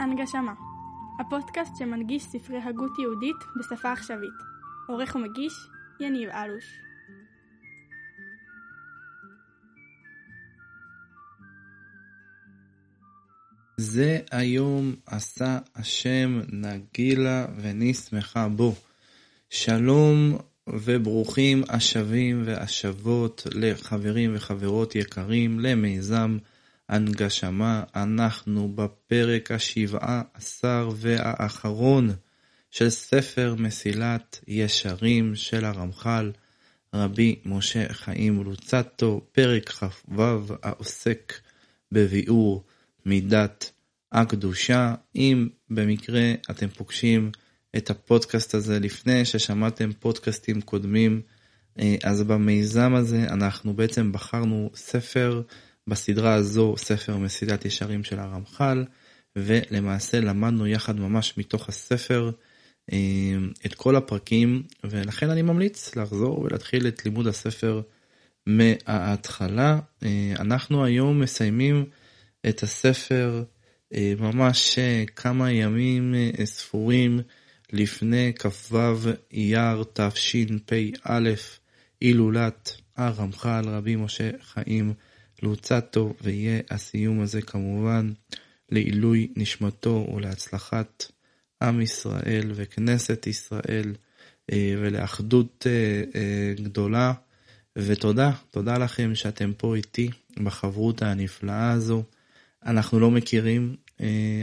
הנגשמה, הפודקאסט שמנגיש ספרי הגות יהודית בשפה עכשווית. עורך ומגיש, יניב אלוש. זה היום עשה השם, נגילה ונשמחה בו. שלום וברוכים השבים והשבות לחברים וחברות יקרים למיזם הנגשמה. אנחנו בפרק 17 והאחרון של ספר מסילת ישרים של הרמח"ל רבי משה חיים לוצאטו, פרק כ"ו העוסק בביאור מידת הקדושה. אם במקרה אתם פוגשים את הפודקאסט הזה לפני ששמעתם פודקאסטים קודמים, אז במיזם הזה אנחנו בעצם בחרנו ספר בסדרה הזו, ספר מסילת ישרים של הרמח"ל, ולמעשה למדנו יחד ממש מתוך הספר את כל הפרקים, ולכן אני ממליץ לחזור ולהתחיל את לימוד הספר מההתחלה. אנחנו היום מסיימים את הספר ממש כמה ימים ספורים לפני כ"ו אייר תשפ"א, הילולת הרמח"ל רבי משה חיים לוצאטו, ויהיה הסיום הזה כמובן לעילוי נשמתו ולהצלחת עם ישראל וכנסת ישראל ולאחדות גדולה. ותודה לכם שאתם פה איתי בחברות הנפלאה הזו. אנחנו לא מכירים,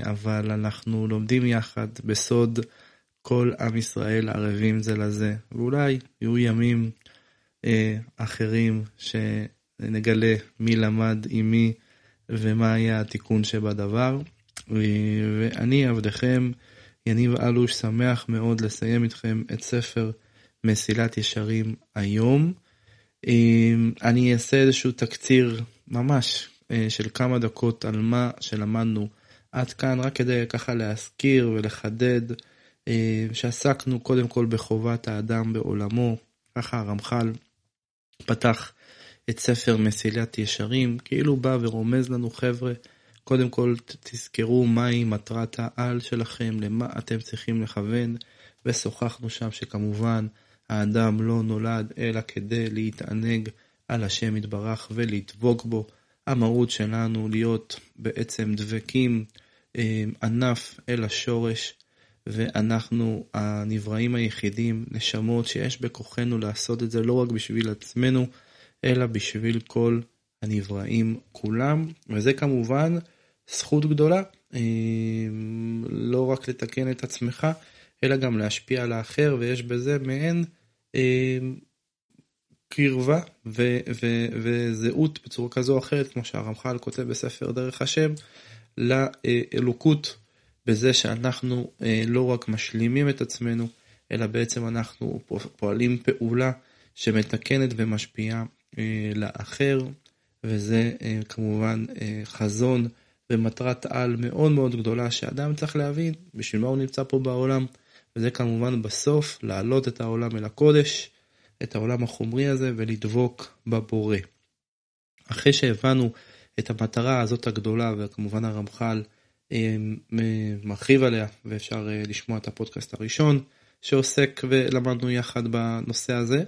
אבל אנחנו לומדים יחד בסוד כל עם ישראל ערבים זה לזה, ואולי יהיו ימים אחרים שנגלה מי למד עם מי ומה היה התיקון שבדבר. ואני עבדכם יניב אלוש שמח מאוד לסיים איתכם את ספר מסילת ישרים היום. אני אעשה איזשהו תקציר ממש של כמה דקות על מה שלמדנו עד כאן, רק כדי ככה להזכיר ולחדד שעסקנו קודם כל בחובת האדם בעולמו. ככה הרמח"ל פתח את ספר מסילת ישרים, כאילו בא ורומז לנו, חבר'ה, קודם כל תזכרו מהי מטרת העל שלכם, למה אתם צריכים לכוון, ושוחחנו שם שכמובן האדם לא נולד אלא כדי להתענג על השם יתברך ולדבוק בו. המהות שלנו להיות בעצם דבקים ענף אל השורש, ואנחנו הנבראים היחידים, נשמות שיש בכוחנו לעשות את זה לא רק בשביל עצמנו, אלא בשביל כל הנבראים כולם. וזה כמובן זכות גדולה, לא רק לתקן את עצמך, אלא גם להשפיע על האחר, ויש בזה מעין קרבה וזהות בצורה כזו או אחרת, כמו שהרמח"ל כותב בספר דרך השם, לאלוקות, בזה שאנחנו לא רק משלימים את עצמנו, אלא בעצם אנחנו פועלים פעולה שמתקנת ומשפיעה לאחר, וזה כמובן חזון ומטרת על מאוד מאוד גדולה שאדם צריך להבין בשביל מה הוא נמצא פה בעולם, וזה כמובן בסוף להעלות את העולם אל הקודש, את העולם החומרי הזה, ולדבוק בבורא. אחרי שהבנו את המטרה הזאת הגדולה, וכמובן הרמח"ל מרחיב עליה, ואפשר לשמוע את הפודקאסט הראשון שעוסק ולמדנו יחד בנושא הזה,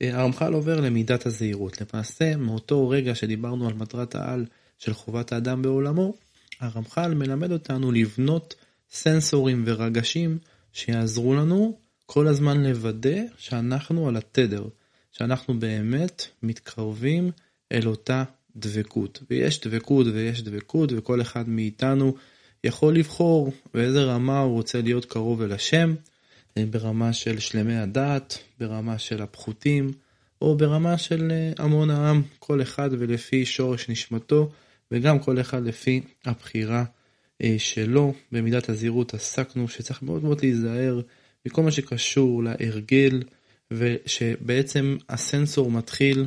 הרמח"ל עובר למידת הזהירות. למעשה מאותו רגע שדיברנו על מטרת העל של חובת האדם בעולמו, הרמח"ל מלמד אותנו לבנות סנסורים ורגשים שיעזרו לנו כל הזמן לוודא שאנחנו על התדר, שאנחנו באמת מתקרבים אל אותה דבקות. ויש דבקות ויש דבקות, וכל אחד מאיתנו יכול לבחור באיזה רמה הוא רוצה להיות קרוב אל השם, ברמה של שלמי הדעת, ברמה של הפחותים, או ברמה של המון העם, כל אחד ולפי שורש נשמתו, וגם כל אחד לפי הבחירה שלו. במידת הזהירות עסקנו שצריך מאוד מאוד להיזהר בכל מה שקשור להרגל, ושבעצם הסנסור מתחיל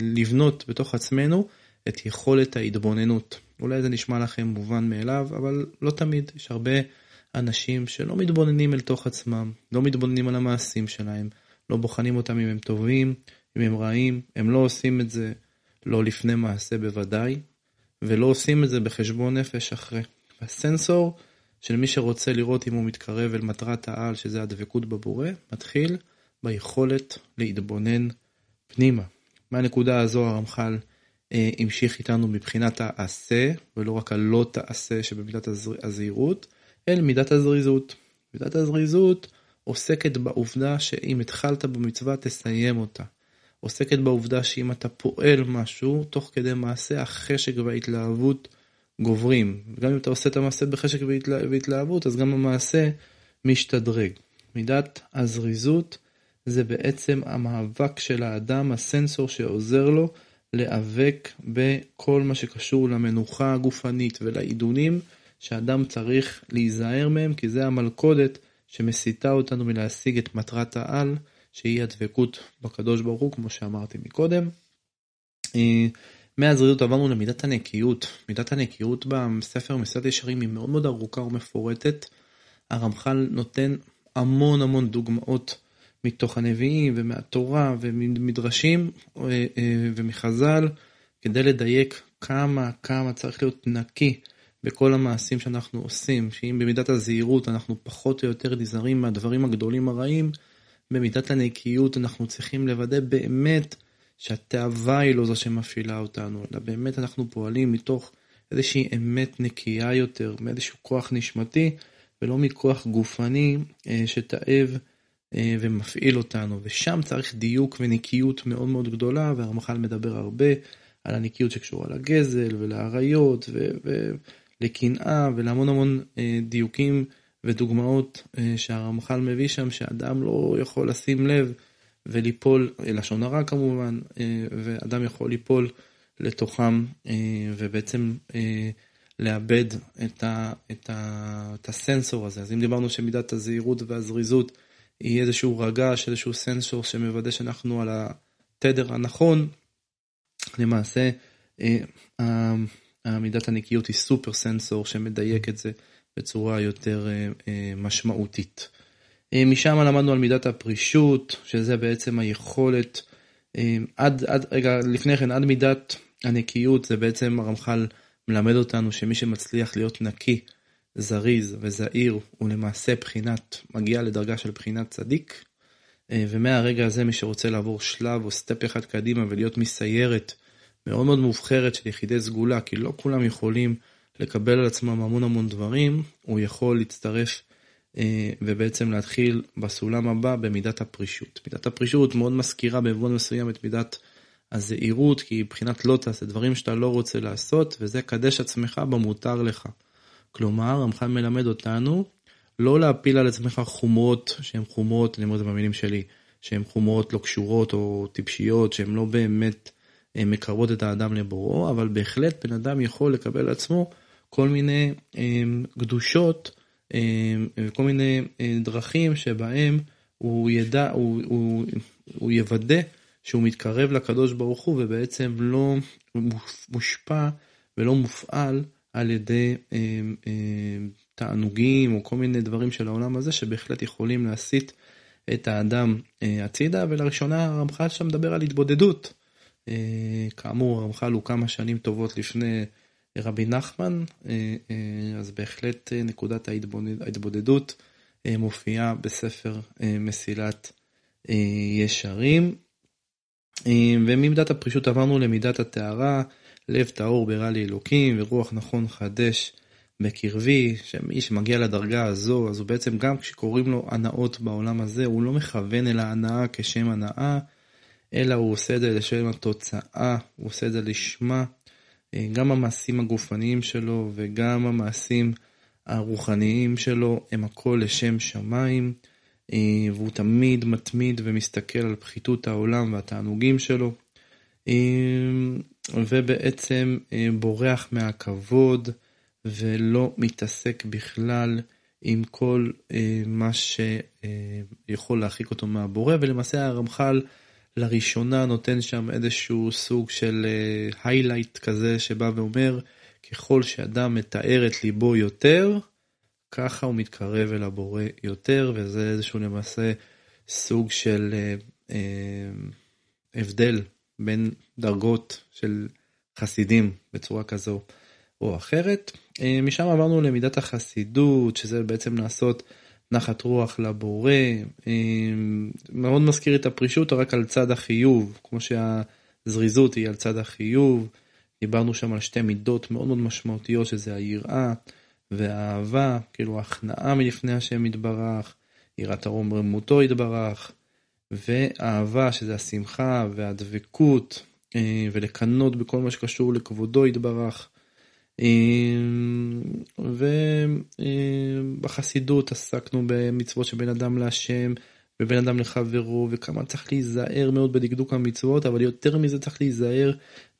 לבנות בתוך עצמנו את יכולת ההתבוננות. אולי זה נשמע לכם מובן מאליו, אבל לא תמיד. יש הרבה אנשים שלא מתבוננים אל תוך עצמם, לא מתבוננים על המעשים שלהם, לא בוחנים אותם אם הם טובים, אם הם רעים, הם לא עושים את זה לא לפני מעשה בוודאי, ולא עושים את זה בחשבון נפש אחרי. הסנסור של מי שרוצה לראות אם הוא מתקרב אל מטרת העל, שזה הדבקות בבורא, מתחיל ביכולת להתבונן פנימה. מהנקודה הזו הרמח"ל המשיך איתנו מבחינת העשה, ולא רק הלא תעשה שבמידת הזהירות, אל מידת הזריזות. מידת הזריזות עוסקת בעובדה שאם התחלת במצווה תסיים אותה. עוסקת בעובדה שאם אתה פועל משהו, תוך כדי מעשה החשק וההתלהבות גוברים. גם אם אתה עושה את המעשה בחשק והתלהבות, אז גם המעשה משתדרג. מידת הזריזות זה בעצם המאבק של האדם, הסנסור שעוזר לו להיאבק בכל מה שקשור למנוחה הגופנית ולעידונים שאדם צריך להיזהר מהם, כי זה המלכודת שמסיתה אותנו מלהשיג את מטרת העל, שהיא הדבקות בקדוש ברוך הוא, כמו שאמרתי מקודם. מהזריזות עברנו למידת הנקיות. מידת הנקיות בספר מסילת ישרים היא מאוד מאוד ארוכה ומפורטת. הרמח"ל נותן המון המון דוגמאות מתוך הנביאים ומהתורה ומדרשים ומחז"ל, כדי לדייק כמה צריך להיות נקי בכל המעשים שאנחנו עושים, שאם במידת הזהירות אנחנו פחות או יותר נזהרים מהדברים הגדולים הרעים, במידת הנקיות אנחנו צריכים לוודא באמת שהתאווה היא לא זו שמפעילה אותנו, אלא באמת אנחנו פועלים מתוך איזושהי אמת נקייה יותר, מאיזשהו כוח נשמתי, ולא מכוח גופני שתאב ומפעיל אותנו, ושם צריך דיוק ונקיות מאוד מאוד גדולה, והרמח"ל מדבר הרבה על הנקיות שקשורה לגזל ולעריות ולקנאה ולהמון המון דיוקים ודוגמאות שהרמח"ל מביא שם, שאדם לא יכול לשים לב וליפול, לשון הרע כמובן, ואדם יכול ליפול לתוכם ובעצם לאבד את הסנסור הזה. אז אם דיברנו שמידת הזהירות והזריזות היא איזשהו רגש, איזשהו סנסור שמוודא שאנחנו על התדר הנכון, למעשה מידת הנקיות היא סופר סנסור שמדייק את זה בצורה יותר משמעותית. משם למדנו על מידת הפרישות, שזה בעצם היכולת, רגע לפני כן, עד מידת הנקיות, זה בעצם הרמח"ל מלמד אותנו שמי שמצליח להיות נקי, זריז וזעיר, הוא למעשה מגיע לדרגה של בחינת צדיק, ומהרגע הזה מי שרוצה לעבור שלב או סטפ אחד קדימה ולהיות מסיירת מאוד מאוד מובחרת של יחידי סגולה, כי לא כולם יכולים לקבל על עצמם המון המון דברים, הוא יכול להצטרף ובעצם להתחיל בסולם הבא במידת הפרישות. מידת הפרישות מאוד מזכירה במובן מסוים את מידת הזעירות, כי מבחינת לא תעשה דברים שאתה לא רוצה לעשות, וזה קדש עצמך במותר לך. כלומר, הרמח"ל מלמד אותנו לא להפיל על עצמך חומות שהן חומות, אני אומר את זה במילים שלי, שהן חומות לא קשורות או טיפשיות, שהן לא באמת מקרבות את האדם לבוראו, אבל בהחלט בן אדם יכול לקבל על עצמו כל מיני קדושות וכל מיני דרכים שבהם הוא ידע, הוא יוודא שהוא מתקרב לקדוש ברוך הוא, ובעצם לא מושפע ולא מופעל על ידי תענוגים או כל מיני דברים של העולם הזה שבהחלט יכולים להסיט את האדם הצידה. ולראשונה הרמח"ל שם מדבר על התבודדות. כאמור, הרמח"ל הוא כמה שנים טובות לפני רבי נחמן, אז בהחלט נקודת ההתבודדות מופיעה בספר מסילת ישרים. וממידת הפרישות עברנו למידת הטהרה, לב טהור ברא לי אלוקים ורוח נכון חדש בקרבי, שמי שמגיע לדרגה הזו, אז הוא בעצם גם כשקוראים לו הנאות בעולם הזה, הוא לא מכוון אל ההנאה כשם הנאה, אלא הוא עושה את זה לשם התוצאה, הוא עושה את זה לשמה, גם המעשים הגופניים שלו וגם המעשים הרוחניים שלו, הם הכל לשם שמיים, והוא תמיד מתמיד ומסתכל על פחיתות העולם והתענוגים שלו, ובעצם בורח מהכבוד, ולא מתעסק בכלל עם כל מה שיכול להרחיק אותו מהבורא. ולמעשה הרמח"ל לראשונה נותן שם איזשהו סוג של highlight כזה שבא ואומר, ככל שאדם מתאר את ליבו יותר, ככה הוא מתקרב אל הבורא יותר, וזה איזשהו למעשה סוג של הבדל בין דרגות של חסידים בצורה כזו או אחרת. משם עברנו למידת החסידות, שזה בעצם לעשות נחת רוח לבורא, מאוד מזכיר את הפרישות רק על צד החיוב, כמו שהזריזות היא על צד החיוב. דיברנו שם על שתי מידות מאוד מאוד משמעותיות, שזה היראה והאהבה, כאילו ההכנעה מלפני השם יתברך, יראת הרום רמותו יתברך, ואהבה שזה השמחה והדבקות, ולקנות בכל מה שקשור לכבודו יתברך. ובחסידות עסקנו במצוות שבין אדם להשם ובין אדם לחברו, וכמה צריך להיזהר מאוד בדקדוק המצוות, אבל יותר מזה צריך להיזהר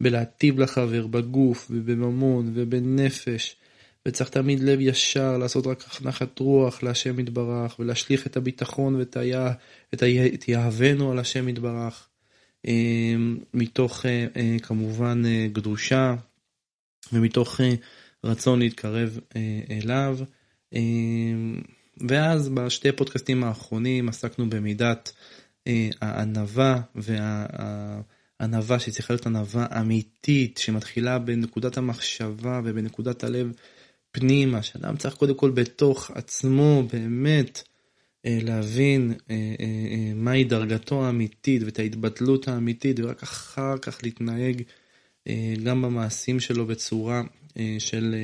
בלהטיב לחבר בגוף ובממון ובנפש, וצריך תמיד לב ישר, לעשות רק נחת רוח להשם יתברך, ולהשליך את הביטחון ואת יהבנו על השם יתברך, מתוך כמובן קדושה ומתוך רצון להתקרב אליו. ואז בשתי הפודקאסטים האחרונים עסקנו במידת הענווה, והענווה שצריכה להיות ענווה אמיתית, שמתחילה בנקודת המחשבה ובנקודת הלב פנימה, שאדם צריך קודם כל בתוך עצמו באמת להבין מהי דרגתו האמיתית ואת ההתבטלות האמיתית, ורק אחר כך להתנהג גם במעשים שלו בצורה של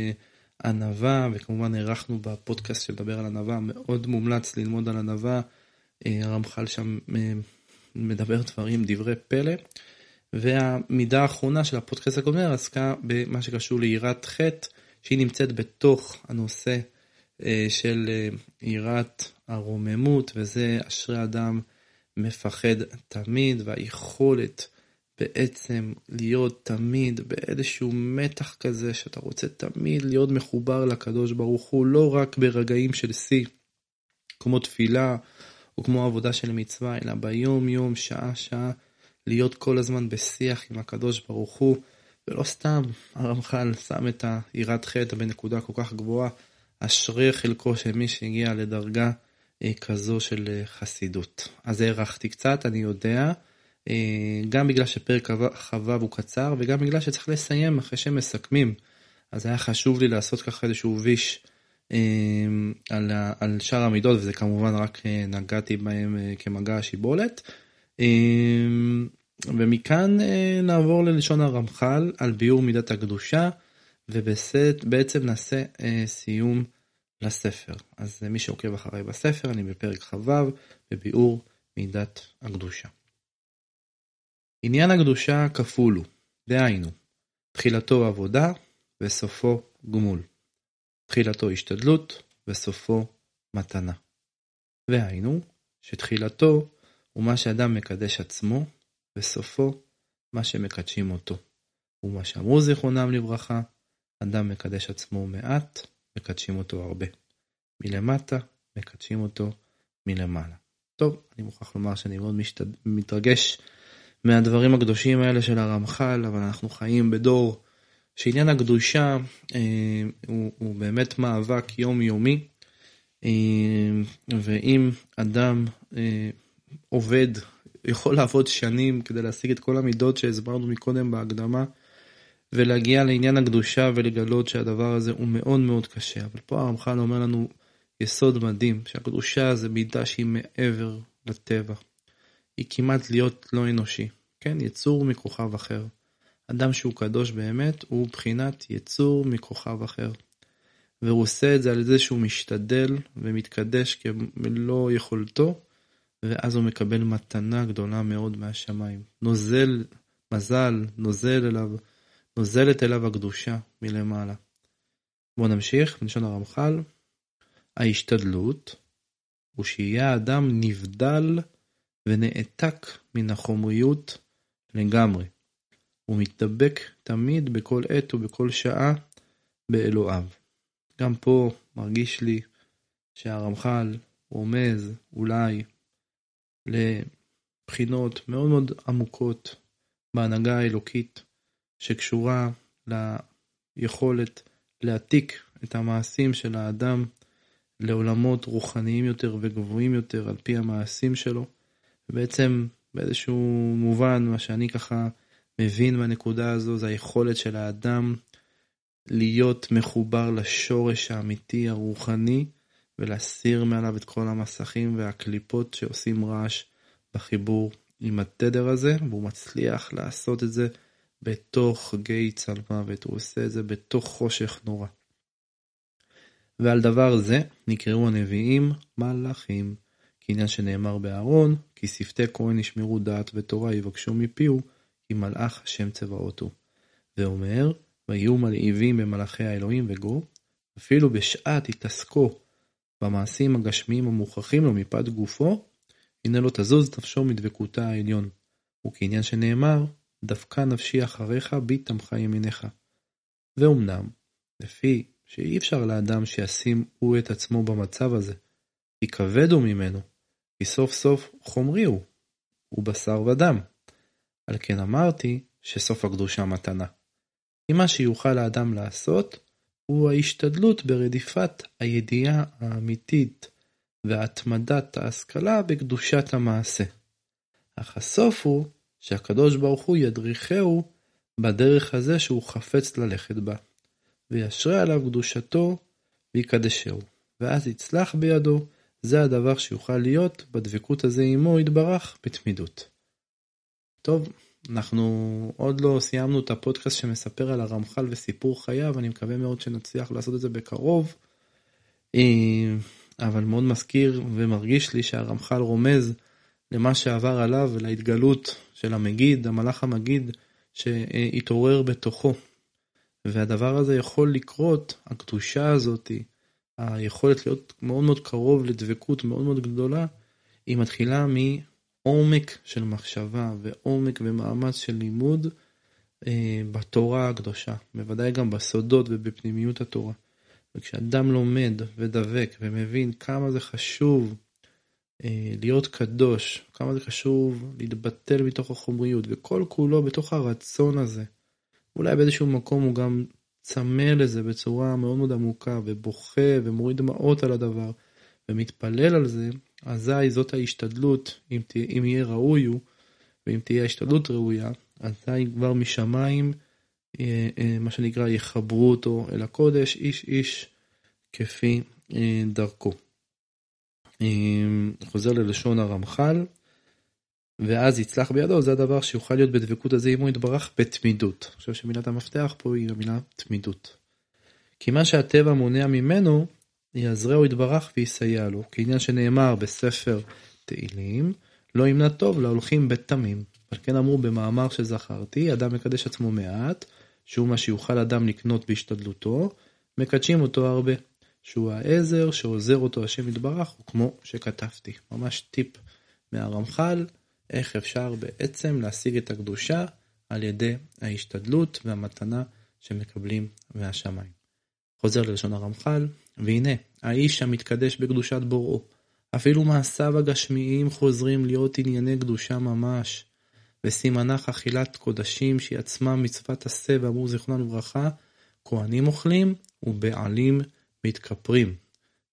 ענווה. וכמובן ערכנו בפודקאסט שמדבר על ענווה, מאוד מומלץ ללמוד על ענווה, הרמח"ל שם מדבר דברי פלא. והמידה האחרונה של הפודקאסט הקודם עסקה במה שקשור ליראת חטא, שהיא נמצאת בתוך הנושא של יראת הרוממות, וזה אשרי אדם מפחד תמיד, והיכולת בעצם להיות תמיד באיזשהו מתח כזה, שאתה רוצה תמיד להיות מחובר לקדוש ברוך הוא, לא רק ברגעים של שיא, כמו תפילה או כמו עבודה של מצווה, אלא ביום יום, שעה שעה, להיות כל הזמן בשיח עם הקדוש ברוך הוא. ולא סתם הרמח"ל שם את היראת חטא בנקודה כל כך גבוהה, אשרי חלקו של מי שהגיע לדרגה כזו של חסידות. אז הערכתי קצת, אני יודע, גם בגלל שפרק חווה הוא קצר, וגם בגלל שצריך לסיים אחרי שמסכמים, אז היה חשוב לי לעשות ככה איזשהו ויש על שאר המידות, וזה כמובן רק נגעתי בהם כמגע השיבולת. ומכאן נעבור ללשון הרמח"ל על ביור מידת הקדושה, ובעצם נעשה סיום לספר. אז מי שעוקב אחרי בספר, אני בפרק חווה בביאור מידת הקדושה. עניין הקדושה כפול הוא, דהיינו, תחילתו עבודה וסופו גמול, תחילתו השתדלות וסופו מתנה. והיינו, שתחילתו הוא מה שאדם מקדש עצמו, וסופו מה שמקדשים אותו. ומה שאמרו זיכרונם לברכה, אדם מקדש עצמו מעט, מקדשים אותו הרבה. מלמטה, מקדשים אותו מלמעלה. טוב, אני מוכרח לומר שאני מאוד מתרגש מהדברים הקדושים האלה של הרמח"ל, אבל אנחנו חיים בדור שעניין הקדושה הוא באמת מאבק יומיומי, ואם אדם עובד, יכול לעבוד שנים כדי להשיג את כל המידות שהסברנו מקודם בהקדמה, ולהגיע לעניין הקדושה ולגלות שהדבר הזה הוא מאוד מאוד קשה. אבל פה הרמח"ל אומר לנו יסוד מדהים, שהקדושה זה מידה שהיא מעבר לטבע. היא כמעט להיות לא אנושי, כן? יצור מכוכב אחר. אדם שהוא קדוש באמת הוא בחינת יצור מכוכב אחר. והוא עושה את זה על זה שהוא משתדל ומתקדש כמלוא יכולתו, ואז הוא מקבל מתנה גדולה מאוד מהשמיים. נוזל, מזל, נוזלת אליו הקדושה מלמעלה. בואו נמשיך, בלשון הרמח"ל. ההשתדלות הוא שיהיה האדם נבדל ונעתק מן החומריות לגמרי. הוא מתדבק תמיד בכל עת ובכל שעה באלוהיו. גם פה מרגיש לי שהרמח"ל רומז אולי לבחינות מאוד מאוד עמוקות בהנהגה האלוקית, שקשורה ליכולת להעתיק את המעשים של האדם לעולמות רוחניים יותר וגבוהים יותר על פי המעשים שלו. ובעצם באיזשהו מובן מה שאני ככה מבין מהנקודה הזו זה היכולת של האדם להיות מחובר לשורש האמיתי הרוחני ולהסיר מעליו את כל המסכים והקליפות שעושים רעש בחיבור עם התדר הזה, והוא מצליח לעשות את זה בתוך גיא צלמוות, הוא עושה את זה בתוך חושך נורא. ועל דבר זה נקראו הנביאים מלאכים, כעניין שנאמר בארון, כי שפתי כהן ישמרו דעת ותורה יבקשו מפיהו, כי מלאך השם צבאות הוא. ואומר, ויהיו מלאיבים במלאכי האלוהים וגו, אפילו בשעת התעסקו במעשים הגשמיים המוכחים לו מפאת גופו, הנה לא תזוז נפשו מדבקותה העליון. וכעניין שנאמר, דווקא נפשי אחריך בי תמכה ימיניך. ואומנם, לפי שאי אפשר לאדם שישים הוא את עצמו במצב הזה, כי כבד הוא ממנו, כי סוף סוף חומרי הוא בשר ודם. על כן אמרתי שסוף הקדושה מתנה. אם מה שיוכל האדם לעשות, הוא ההשתדלות ברדיפת הידיעה האמיתית, והתמדת ההשכלה בקדושת המעשה. אך הסוף הוא שהקדוש ברוך הוא ידריכהו בדרך הזה שהוא חפץ ללכת בה, וישרה עליו קדושתו ויקדשהו, ואז יצלח בידו, זה הדבר שיוכל להיות בדבקות הזה עמו יתברך בתמידות. טוב, אנחנו עוד לא סיימנו את הפודקאסט שמספר על הרמח"ל וסיפור חייו, אני מקווה מאוד שנצליח לעשות את זה בקרוב, אבל מאוד מזכיר ומרגיש לי שהרמח"ל רומז למה שעבר עליו ולהתגלות של המגיד, המלאך המגיד שהתעורר בתוכו. והדבר הזה יכול לקרות, הקדושה הזאת, היכולת להיות מאוד מאוד קרוב לדבקות מאוד מאוד גדולה, היא מתחילה מעומק של מחשבה ועומק ומאמץ של לימוד בתורה הקדושה, בוודאי גם בסודות ובפנימיות התורה. וכשאדם לומד ודבק ומבין כמה זה חשוב להיות קדוש, כמה זה חשוב להתבטל מתוך החומריות, וכל כולו בתוך הרצון הזה, אולי באיזשהו מקום הוא גם צמא לזה בצורה מאוד מאוד עמוקה, ובוכה ומוריד דמעות על הדבר, ומתפלל על זה, אזי זאת ההשתדלות, אם יהיה ראוי הוא, ואם תהיה השתדלות ראויה, אזי כבר משמיים, מה שנקרא יחברו אותו אל הקודש, איש איש כפי דרכו. חוזר ללשון הרמח"ל, ואז יצלח בידו, זה הדבר שיוכל להיות בדבקות הזה אם הוא יתברך בתמידות. אני חושב שמילת המפתח פה היא המילה תמידות. כי מה שהטבע מונע ממנו, יעזרהו יתברך ויסייע לו, כעניין שנאמר בספר תהילים, לא ימנע טוב להולכים בתמים. אבל כן אמרו במאמר שזכרתי, אדם מקדש עצמו מעט, שהוא מה שיוכל אדם לקנות בהשתדלותו, מקדשים אותו הרבה, שהוא העזר שעוזר אותו השם יתברך, וכמו שכתבתי, ממש טיפ מהרמח"ל, איך אפשר בעצם להשיג את הקדושה על ידי ההשתדלות והמתנה שמקבלים מהשמיים. חוזר ללשון הרמח"ל, והנה, האיש המתקדש בקדושת בוראו, אפילו מעשיו הגשמיים חוזרים להיות ענייני קדושה ממש, וסימנך אכילת קודשים שהיא עצמה מצוות עשה, ואמרו זיכרונם לברכה, כהנים אוכלים ובעלים מתכפרים.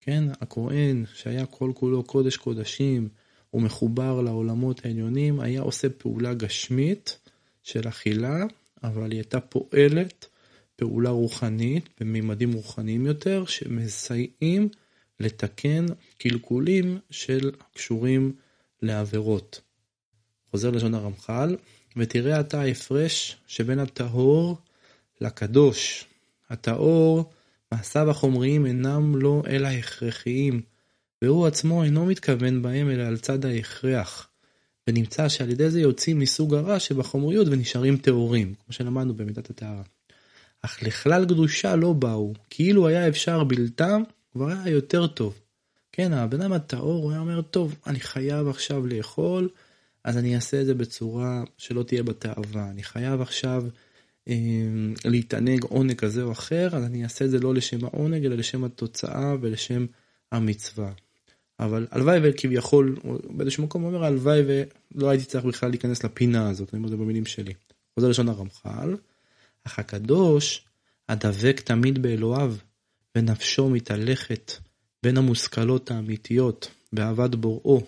כן, הכהן שהיה כל כולו קודש קודשים, הוא מחובר לעולמות העליונים, היה עושה פעולה גשמית של אכילה, אבל היא הייתה פועלת פעולה רוחנית, בממדים רוחניים יותר, שמסייעים לתקן קלקולים של קשורים לעבירות. חוזר לשון הרמח"ל, ותראה אתה ההפרש שבין הטהור לקדוש. הטהור, מעשיו החומריים אינם לו אלא הכרחיים, והוא עצמו אינו מתכוון בהם אלא על צד ההכרח, ונמצא שעל ידי זה יוצאים מסוג הרע שבחומריות ונשארים טהורים, כמו שלמדנו במידת הטהרה. אך לכלל קדושה לא באו, כאילו היה אפשר בלתם, כבר היה יותר טוב. כן, הבן אדם הטהור, הוא היה אומר, טוב, אני חייב עכשיו לאכול, אז אני אעשה את זה בצורה שלא תהיה בתאווה, אני חייב עכשיו להתענג עונג כזה או אחר, אז אני אעשה את זה לא לשם העונג, אלא לשם התוצאה ולשם המצווה. אבל הלוואי וכביכול, באיזשהו מקום אומר, הלוואי ולא הייתי צריך בכלל להיכנס לפינה הזאת, אני אומר את זה במילים שלי. חוזר לשון הרמח"ל, אך הקדוש הדבק תמיד באלוהיו, ונפשו מתהלכת בין המושכלות האמיתיות באהבת בוראו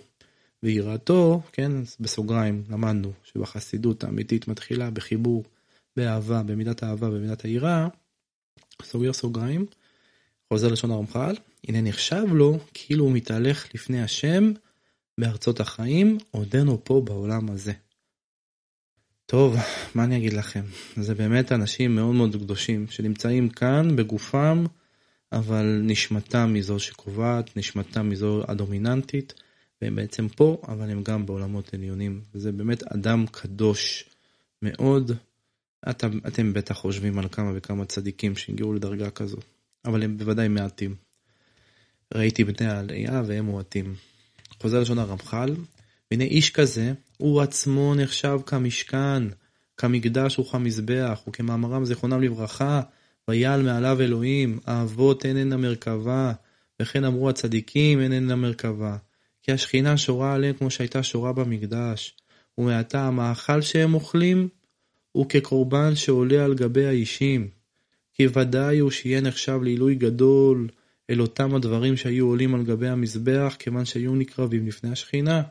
ויראתו, כן, בסוגריים למדנו שבחסידות האמיתית מתחילה בחיבור באהבה, במידת האהבה, במידת היראה, סוגר סוגריים, חוזר לשון הרמח"ל, הנה נחשב לו כאילו הוא מתהלך לפני השם בארצות החיים, עודנו פה בעולם הזה. טוב, מה אני אגיד לכם? זה באמת אנשים מאוד מאוד קדושים שנמצאים כאן בגופם, אבל נשמתם מזו שקובעת, נשמתם מזו הדומיננטית, והם בעצם פה, אבל הם גם בעולמות עליונים. וזה באמת אדם קדוש מאוד. אתם בטח חושבים על כמה וכמה צדיקים שהגיעו לדרגה כזו, אבל הם בוודאי מעטים. ראיתי בני העלייה והם מועטים. חוזר לשון הרמח"ל, והנה איש כזה, הוא עצמו נחשב כמשכן, כמקדש וכמזבח, וכמאמרם זכרונם לברכה, ויעל מעליו אלוהים, האבות איננה מרכבה, וכן אמרו הצדיקים איננה מרכבה, כי השכינה שורה עליהם כמו שהייתה שורה במקדש, ומעתה המאכל שהם אוכלים, הוא כקורבן שעולה על גבי האישים, כי ודאי הוא שיהיה נחשב לעילוי גדול, אל אותם הדברים שהיו עולים על גבי המזבח, כיוון שהיו נקרבים לפני השכינה,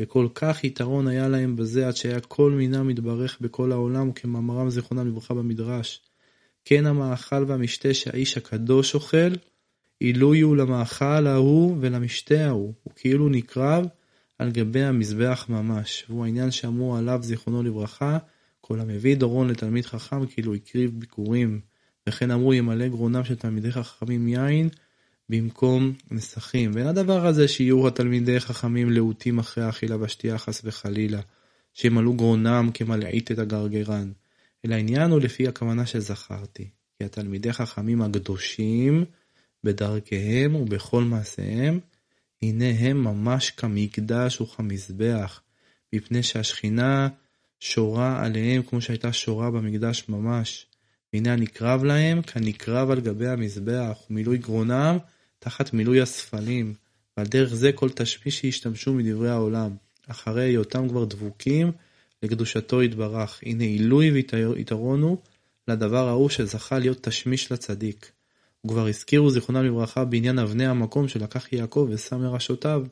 וכל כך יתרון היה להם בזה, עד שהיה כל מינם מתברך בכל העולם, וכמאמרם זכרונם לברכה במדרש, כן המאכל והמשתה שהאיש הקדוש אוכל, עילוי הוא למאכל ההוא ולמשתה ההוא, וכאילו נקרב על גבי המזבח ממש, והוא העניין שאמרו עליו זכרונו לברכה, כל המביא דורון לתלמיד חכם, כאילו הקריב ביקורים, וכן אמרו ימלא גרונם של תלמידי חכמים יין, במקום נסכים. ואין הדבר הזה שיהיו התלמידי חכמים להוטים אחרי האכילה והשתייה חס וחלילה, שימלאו גרונם כמלעית את הגרגרן, אלא העניין הוא לפי הכוונה שזכרתי, כי התלמידי חכמים הקדושים בדרכיהם ובכל מעשיהם, הנה הם ממש כמקדש וכמזבח, מפני שהשכינה שורה עליהם כמו שהייתה שורה במקדש ממש, והנה הנקרב להם כנקרב על גבי המזבח, ומילוי גרונם תחת מילוי הספלים, ועל דרך זה כל תשמיש שהשתמשו מדברי העולם, אחרי היותם כבר דבוקים לקדושתו יתברך, הנה עילוי ויתרון הוא לדבר ההוא שזכה להיות תשמיש לצדיק. וכבר הזכירו זיכרונם לברכה בעניין אבני המקום שלקח יעקב ושם לראשותיו,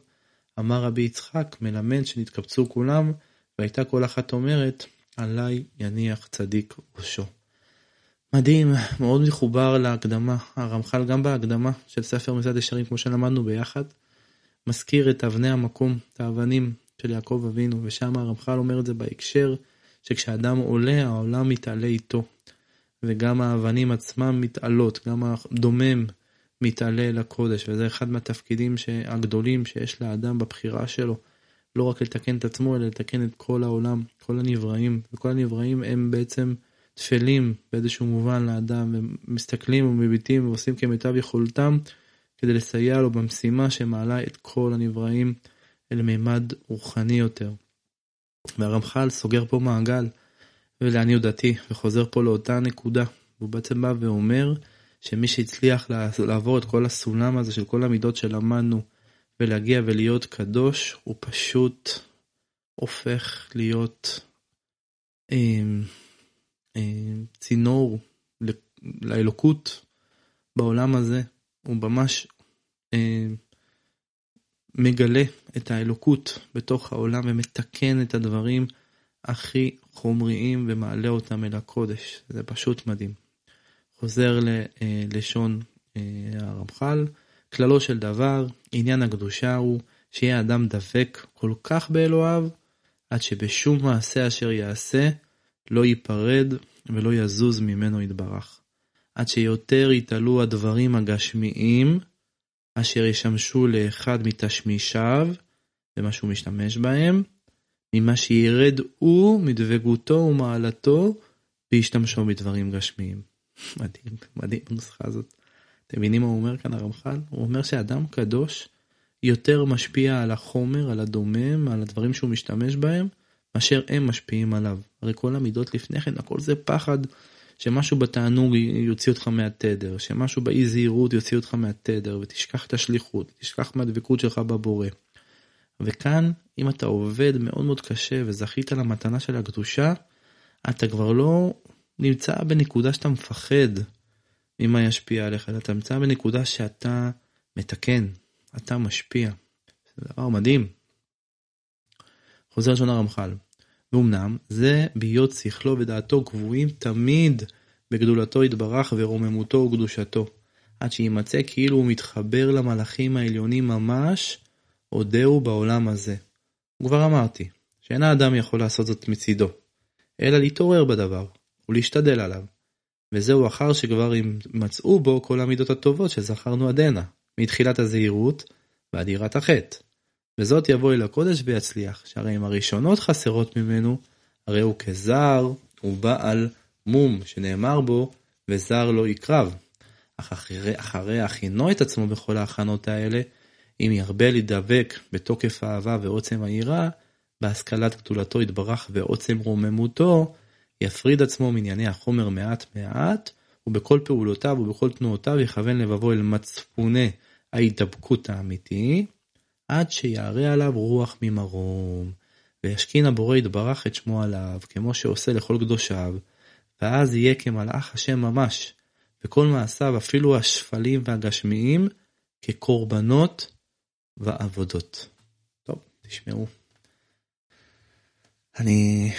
אמר רבי יצחק מלמד שנתקבצו כולם, והייתה כל אחת אומרת, עליי יניח צדיק ראשו. מדהים, מאוד מחובר להקדמה, הרמח"ל גם בהקדמה של ספר מסעד ישרים כמו שלמדנו ביחד, מזכיר את אבני המקום, את האבנים של יעקב אבינו, ושם הרמח"ל אומר את זה בהקשר שכשאדם עולה העולם מתעלה איתו, וגם האבנים עצמם מתעלות, גם הדומם מתעלה לקודש, וזה אחד מהתפקידים הגדולים שיש לאדם בבחירה שלו, לא רק לתקן את עצמו אלא לתקן את כל העולם, כל הנבראים, וכל הנבראים הם בעצם תפלים באיזשהו מובן לאדם, הם מסתכלים ומביטים ועושים כמיטב יכולתם כדי לסייע לו במשימה שמעלה את כל הנבראים אל מימד רוחני יותר. והרמח"ל סוגר פה מעגל ולעניות דעתי וחוזר פה לאותה נקודה, והוא בעצם בא ואומר שמי שהצליח לעבור את כל הסולם הזה של כל המידות שלמדנו ולהגיע ולהיות קדוש, הוא פשוט הופך להיות צינור לאלוקות בעולם הזה, הוא ממש מגלה את האלוקות בתוך העולם ומתקן את הדברים הכי חומריים ומעלה אותם אל הקודש. זה פשוט מדהים. חוזר ללשון הרמח"ל, כללו של דבר, עניין הקדושה הוא שיהיה אדם דבק כל כך באלוהיו, עד שבשום מעשה אשר יעשה לא ייפרד ולא יזוז ממנו יתברך, עד שיותר יתעלו הדברים הגשמיים אשר ישמשו לאחד מתשמישיו ומה שהוא משתמש בהם, ממה שירד הוא מדבקותו ומעלתו וישתמשו בדברים גשמיים. מדהים, מדהים הנוסחה הזאת. אתם מבינים מה הוא אומר כאן הרמח"ל? הוא אומר שאדם קדוש יותר משפיע על החומר, על הדומם, על הדברים שהוא משתמש בהם, מאשר הם משפיעים עליו. הרי כל המידות לפני כן, הכל זה פחד שמשהו בתענוג יוציא אותך מהתדר, שמשהו באי זהירות יוציא אותך מהתדר, ותשכח את השליחות, תשכח מהדבקות שלך בבורא. וכאן, אם אתה עובד מאוד מאוד קשה וזכית למתנה של הקדושה, אתה כבר לא נמצא בנקודה שאתה מפחד ממה ישפיע עליך, אתה נמצא בנקודה שאתה מתקן, אתה משפיע. זה דבר מדהים. חוזר שונה רמחל. ואומנם זה ביות שכלו ודעתו קבועים תמיד בגדולתו יתברך ורוממותו וקדושתו. עד שימצא כאילו הוא מתחבר למלאכים העליונים ממש, עודהו בעולם הזה. וכבר אמרתי, שאין האדם יכול לעשות זאת מצידו, אלא להתעורר בדבר, ולהשתדל עליו. וזהו אחר שכבר מצאו בו כל המידות הטובות שזכרנו עדנה, מתחילת הזהירות ועד יראת החטא. וזאת יבוא אל הקודש ויצליח, שהרי אם הראשונות חסרות ממנו, הרי הוא כזר ובעל מום, שנאמר בו, וזר לא יקרב. אך אחרי הכינו את עצמו בכל ההכנות האלה, אם ירבה להידבק בתוקף האהבה ועוצם העירה, בהשכלת גדולתו יתברך ועוצם רוממותו, יפריד עצמו מענייני החומר מעט מעט, ובכל פעולותיו ובכל תנועותיו יכוון לבבו אל מצפונה ההידבקות האמיתי, עד שיערה עליו רוח ממרום, וישכין הבורא יתברך את שמו עליו, כמו שעושה לכל קדושיו, ואז יהיה כמלאך השם ממש, וכל מעשיו אפילו השפלים והגשמיים, כקורבנות ועבודות. טוב, תשמעו. אני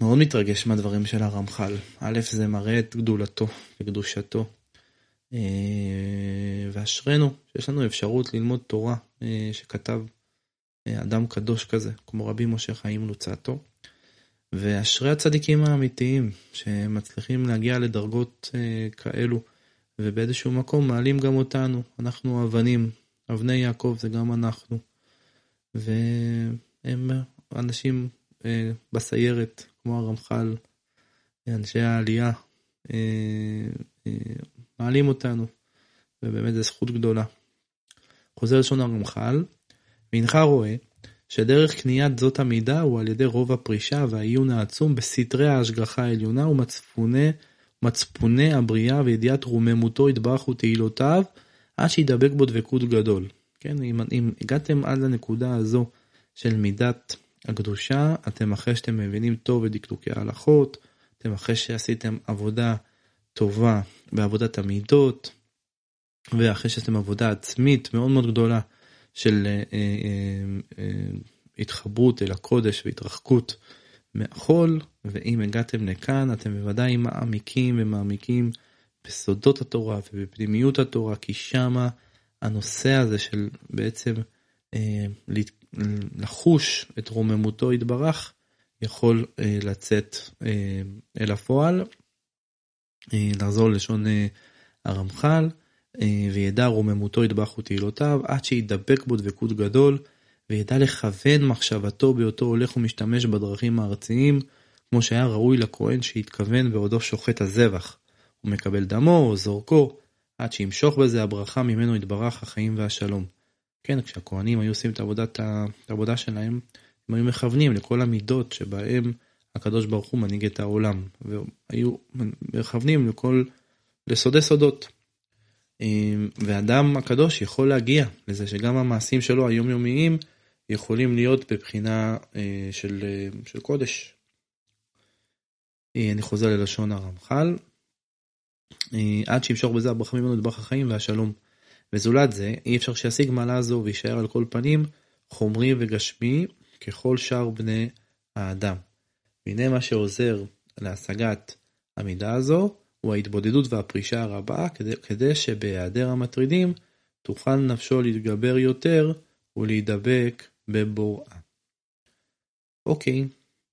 מאוד מתרגש מהדברים של הרמח"ל. א', זה מראה את גדולתו וקדושתו. ואשרנו, שיש לנו אפשרות ללמוד תורה שכתב אדם קדוש כזה, כמו רבי משה חיים לוצאטו. ואשרי הצדיקים האמיתיים שמצליחים להגיע לדרגות כאלו, ובאיזשהו מקום מעלים גם אותנו. אנחנו אבנים, אבני יעקב זה גם אנחנו. והם אנשים בסיירת, כמו הרמח"ל, אנשי העלייה, מעלים אותנו, ובאמת זו זכות גדולה. חוזר לשון הרמח"ל, והנך רואה שדרך קניית זאת המידה הוא על ידי רוב הפרישה והעיון העצום בסתרי ההשגחה העליונה ומצפוני הבריאה וידיעת רוממותו יתברך ותהילותיו עד שידבק בו דבקות גדול. כן, אם הגעתם עד לנקודה הזו של מידת הקדושה, אתם אחרי שאתם מבינים טוב ודקדוקי ההלכות, אתם אחרי שעשיתם עבודה טובה בעבודת המידות, ואחרי שעשיתם עבודה עצמית מאוד מאוד גדולה של התחברות אל הקודש והתרחקות מהחול, ואם הגעתם לכאן, אתם בוודאי מעמיקים ומעמיקים בסודות התורה ובפנימיות התורה, כי שמה הנושא הזה של בעצם לחוש את רוממותו יתברך, יכול לצאת אל הפועל, לחזור לשון הרמח"ל, וידע רוממותו יתברך ותהילותיו, עד שידבק בו דבקות גדול, וידע לכוון מחשבתו באותו הולך ומשתמש בדרכים הארציים, כמו שהיה ראוי לכהן שהתכוון בעודו שוחט הזבח, ומקבל דמו או זורקו, עד שימשוך בזה הברכה ממנו יתברך החיים והשלום. כן, כשהכהנים היו עושים את העבודה שלהם, הם היו מכוונים לכל המידות שבהם הקדוש ברוך הוא מנהיג את העולם, והיו מכוונים לסודי סודות. ואדם הקדוש יכול להגיע לזה שגם המעשים שלו היומיומיים יכולים להיות בבחינה של קודש. אני חוזר ללשון הרמח"ל, עד שימשוך בזה הברכה ממנו יתברך החיים והשלום. וזולת זה אי אפשר שישיג מעלה זו וישאר על כל פנים חומרי וגשמי ככל שאר בני האדם. והנה מה שעוזר להשגת המידה הזו הוא ההתבודדות והפרישה הרבה, כדי שבהיעדר המטרידים תוכל נפשו להתגבר יותר ולהידבק בבוראה. אוקיי,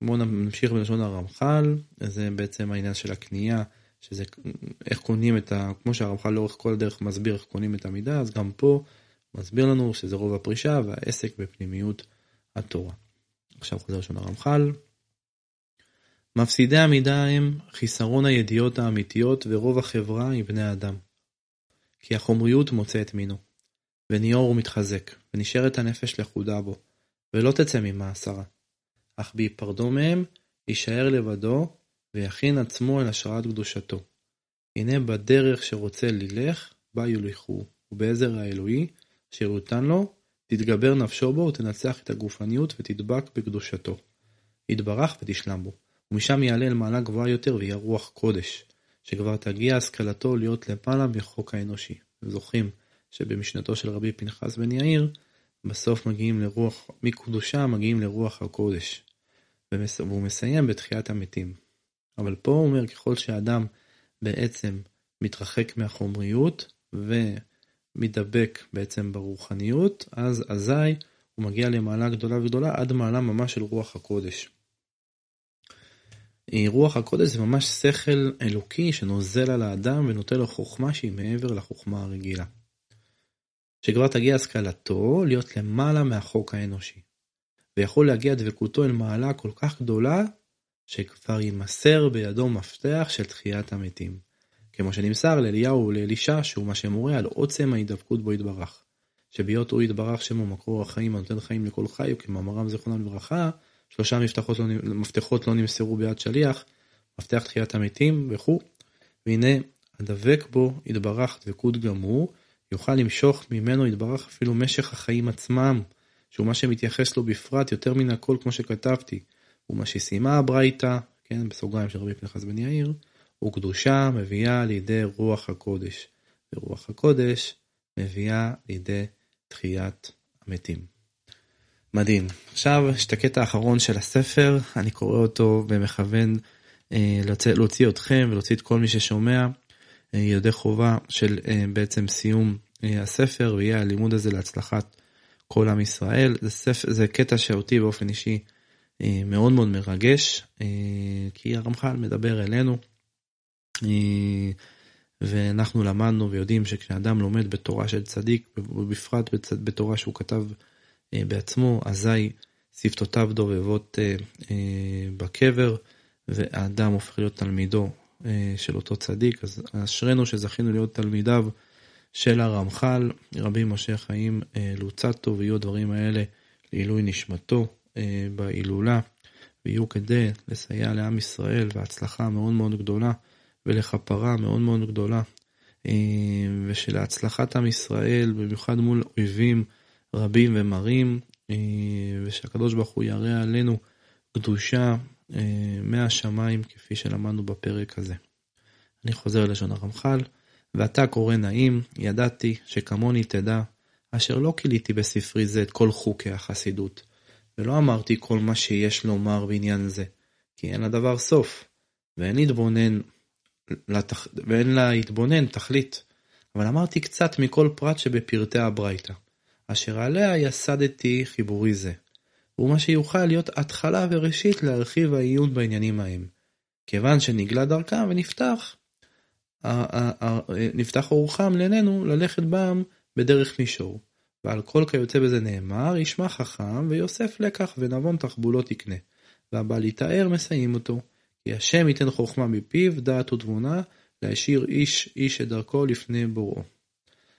בואו נמשיך בלשון הרמח"ל. זה בעצם העניין של הקנייה, שזה איך קונים כמו שהרמח"ל לאורך כל הדרך מסביר איך קונים את המידה, אז גם פה מסביר לנו שזה רוב הפרישה והעסק בפנימיות התורה. עכשיו חוזר לשון הרמח"ל. מפסידי המידה הם חיסרון הידיעות האמיתיות ורוב החברה עם בני האדם. כי החומריות מוצאת מינו, וניאור הוא מתחזק, ונשארת הנפש לחודה בו, ולא תצא ממעשרה. אך בהיפרדו מהם, יישאר לבדו, ויכין עצמו אל השראת קדושתו. הנה בדרך שרוצה לילך, בה יוליכו, ובעזר האלוהי, שירותן לו, תתגבר נפשו בו, ותנצח את הגופניות, ותדבק בקדושתו. יתברך ותשלם בו. ומשם יעלה אל מעלה גבוהה יותר ויהיה רוח קודש, שכבר תגיע השכלתו להיות למעלה מחוק האנושי. זוכרים שבמשנתו של רבי פנחס בן יאיר, בסוף מגיעים לרוח, מקדושה מגיעים לרוח הקודש, והוא מסיים בתחיית המתים. אבל פה הוא אומר, ככל שהאדם בעצם מתרחק מהחומריות ומדבק בעצם ברוחניות, אז אזי הוא מגיע למעלה גדולה וגדולה, עד מעלה ממש של רוח הקודש. רוח הקודש זה ממש שכל אלוקי שנוזל על האדם ונותן לו חוכמה שהיא מעבר לחוכמה הרגילה. שכבר תגיע השכלתו להיות למעלה מהחוק האנושי. ויכול להגיע דבקותו אל מעלה כל כך גדולה, שכבר יימסר בידו מפתח של תחיית המתים. כמו שנמסר לאליהו ולאלישה, שהוא מה שמורה על עוצם ההידבקות בו יתברך. שביות הוא יתברך שמו מקור החיים, הנותן חיים לכל חי, וכמאמרם זכרונם לברכה, 3 מפתחות לא נמסרו ביד שליח, מפתח תחיית המתים וכו'. והנה הדבק בו יתברך דבקות גמור, יוכל למשוך ממנו יתברך אפילו משך החיים עצמם, שהוא מה שמתייחס לו בפרט יותר מן הכל כמו שכתבתי, הוא מה שסיימה הברייתא, כן, בסוגריים של רבי פנחס בן יאיר, הוא קדושה מביאה לידי רוח הקודש, ורוח הקודש מביאה לידי תחיית המתים. מדהים. עכשיו, השתקט האחרון של הספר, אני קורא אותו ומכוון להוציא אתכם ולהוציא את כל מי ששומע, ידי חובה של בעצם סיום הספר, ויהיה הלימוד הזה להצלחת כל עם ישראל. זה קטע שאותי באופן אישי מאוד מאוד מרגש, כי הרמח"ל מדבר אלינו, ואנחנו למדנו ויודעים שכשאדם לומד בתורה של צדיק, ובפרט בתורה שהוא כתב בעצמו, אזי שפתותיו דובבות בקבר, והאדם הופך להיות תלמידו של אותו צדיק. אז אשרנו שזכינו להיות תלמידיו של הרמח"ל, רבי משה חיים לוצאטו, ויהיו הדברים האלה לעילוי נשמתו בהילולה, ויהיו כדי לסייע לעם ישראל והצלחה מאוד מאוד גדולה, ולכפרה מאוד מאוד גדולה, ושלהצלחת עם ישראל, במיוחד מול אויבים רבים ומרים, ושהקדוש ברוך הוא יראה עלינו קדושה מהשמיים, כפי שלמדנו בפרק הזה. אני חוזר לשון הרמח"ל, ואתה קורא נעים, ידעתי שכמוני תדע, אשר לא קיליתי בספרי זה את כל חוקי החסידות, ולא אמרתי כל מה שיש לומר בעניין זה, כי אין לדבר סוף, ואין להתבונן תכלית, אבל אמרתי קצת מכל פרט שבפרטי הברייתא, אשר עליה יסדתי חיבורי זה, ומה שיוכל להיות התחלה וראשית להרחיב העיון בעניינים ההם, כיוון שנגלה דרכם ונפתח אורחם לעינינו ללכת בם בדרך מישור, ועל כל כיוצא בזה נאמר, ישמע חכם ויוסף לקח ונבון תחבולו תקנה, והבעל יתאר מסיים אותו, כי השם ייתן חוכמה מפיו, דעת ותבונה, להשאיר איש איש את דרכו לפני בוראו.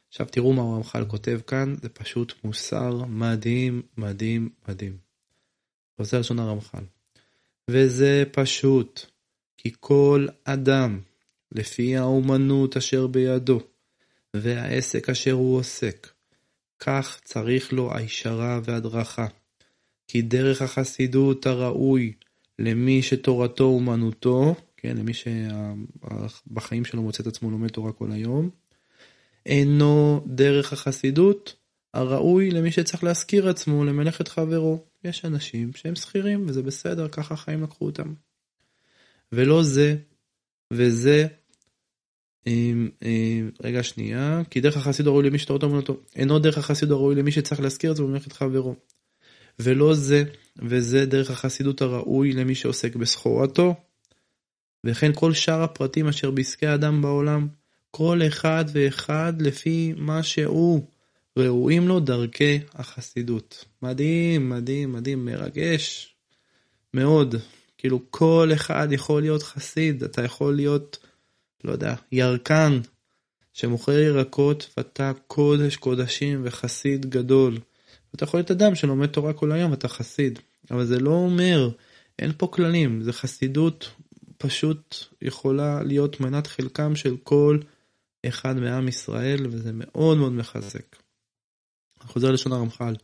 עכשיו תראו מה הרמח"ל כותב כאן, זה פשוט מוסר מדהים, מדהים, מדהים. עוזר שונה הרמח"ל. וזה פשוט, כי כל אדם, לפי האומנות אשר בידו, והעסק אשר הוא עוסק, כך צריך לו הישרה והדרכה. כי דרך החסידות הראוי, למי שתורתו אומנותו, כן, למי שבחיים שלו מוצא את עצמו לומד תורה כל היום, אינו דרך החסידות הראוי למי שצריך להזכיר עצמו למלאכת חברו. יש אנשים שהם שכירים וזה בסדר, ככה החיים לקחו אותם. ולא זה, וזה, רגע שנייה, כי דרך החסיד הראוי למי שתורתו אומנותו, אינו דרך החסיד הראוי למי שצריך להזכיר עצמו למלאכת חברו. ולא זה, וזה דרך החסידות הראוי למי שעוסק בסחורתו, וכן כל שאר הפרטים אשר בעסקי האדם בעולם, כל אחד ואחד לפי מה שהוא, ראויים לו דרכי החסידות. מדהים, מדהים, מדהים, מרגש מאוד. כאילו כל אחד יכול להיות חסיד, אתה יכול להיות, לא יודע, ירקן, שמוכר ירקות, ואתה קודש קודשים וחסיד גדול. אתה יכול להיות אדם שלומד תורה כל היום, אתה חסיד. אבל זה לא אומר, אין פה כללים, זה חסידות פשוט יכולה להיות מנת חלקם של כל אחד מעם ישראל, וזה מאוד מאוד מחזק. חוזר לשון הרמח"ל,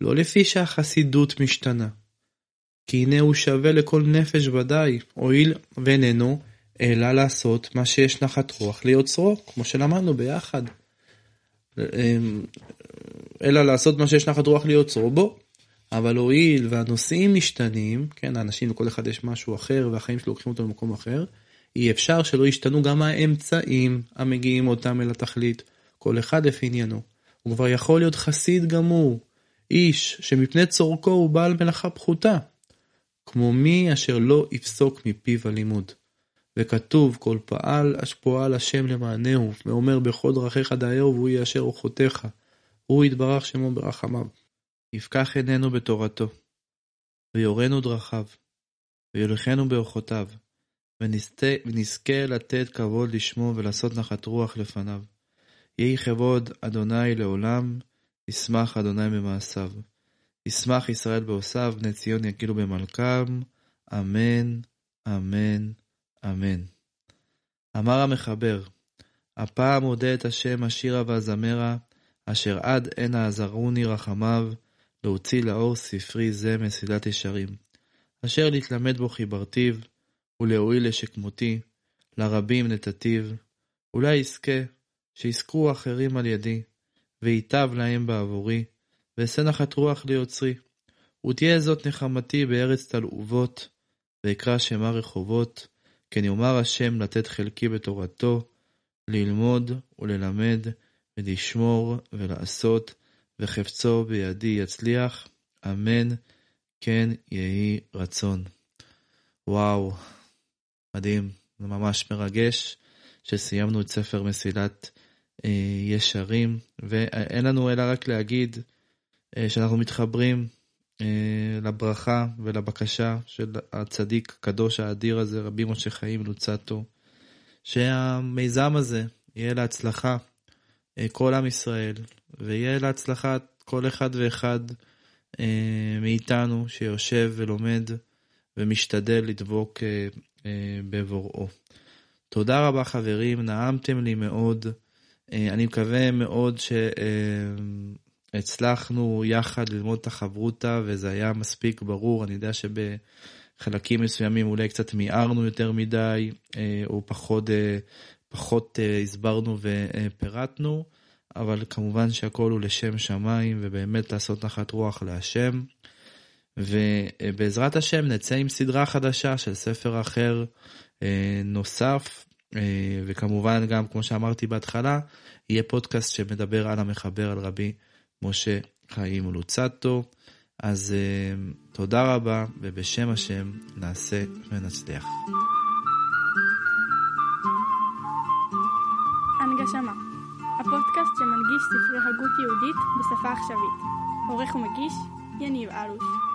לא לפי שהחסידות משתנה, כי הנה הוא שווה לכל נפש ודאי, הואיל ואיננו, אלא לעשות מה שיש נחת רוח ליוצרו, כמו שלמדנו ביחד. אלא לעשות מה שיש נחת רוח להיות רובו, אבל הועיל והנושאים נשתנים, כן, האנשים לכל אחד יש משהו אחר, והחיים שלו לוקחים אותו למקום אחר, אי אפשר שלא ישתנו גם האמצעים המגיעים אותם אל התכלית, כל אחד לפי עניינו. הוא כבר יכול להיות חסיד גמור, איש שמפני צורכו הוא בעל מלאכה פחותה, כמו מי אשר לא יפסוק מפיו הלימוד. וכתוב כל פעל אשפועל השם למענהו, ואומר בכל דרכיך דאהו והוא יאשר אוכלותיך, הוא יתברך שמו ברחמיו. יפקח עינינו בתורתו, ויורנו דרכיו, ויולכנו באורחותיו, ונזכה לתת כבוד לשמו ולעשות נחת רוח לפניו. יהי כבוד אדוני לעולם, ישמח אדוני במעשיו. ישמח ישראל בעושיו, בני ציון יקילו במלכם, אמן, אמן, אמן. אמר המחבר, הפעם הודה את השם השירה והזמרה, אשר עד הנה עזרוני רחמיו, להוציא לאור ספרי זה מסילת ישרים. אשר להתלמד בו חיברתיו, ולהועיל לשכמותי, לרבים נתתיו, אולי יזכה, שיזכו אחרים על ידי, וייטב להם בעבורי, ועשה נחת רוח ליוצרי, ותהיה זאת נחמתי בארץ תלעובות, ואקרא שמה רחובות, כן יאמר השם לתת חלקי בתורתו, ללמוד וללמד, ולשמור ולעשות, וחפצו בידי יצליח, אמן, כן יהי רצון. וואו, מדהים, זה ממש מרגש, שסיימנו את ספר מסילת ישרים, ואין לנו אלא רק להגיד, שאנחנו מתחברים לברכה ולבקשה של הצדיק הקדוש האדיר הזה, רבי משה חיים לוצאטו, שהמיזם הזה יהיה להצלחה כל עם ישראל, ויהיה להצלחה כל אחד ואחד מאיתנו שיושב ולומד ומשתדל לדבוק בבוראו. תודה רבה חברים, נעמתם לי מאוד, אני מקווה מאוד הצלחנו יחד ללמוד את החברותא, וזה היה מספיק ברור. אני יודע שבחלקים מסוימים אולי קצת מיערנו יותר מדי, או פחות הסברנו ופירטנו, אבל כמובן שהכל הוא לשם שמיים, ובאמת לעשות נחת רוח להשם, ובעזרת השם נצא עם סדרה חדשה של ספר אחר נוסף, וכמובן גם כמו שאמרתי בהתחלה, יהיה פודקאסט שמדבר על המחבר, על רבי משה חיים לוצאטו. אז תודה רבה, ובשם השם נעשה ונצליח. הנגשמה, הפודקאסט שמנגיש ספרי הגות יהודית בשפה עכשווית. עורך ומגיש יניב אלוש.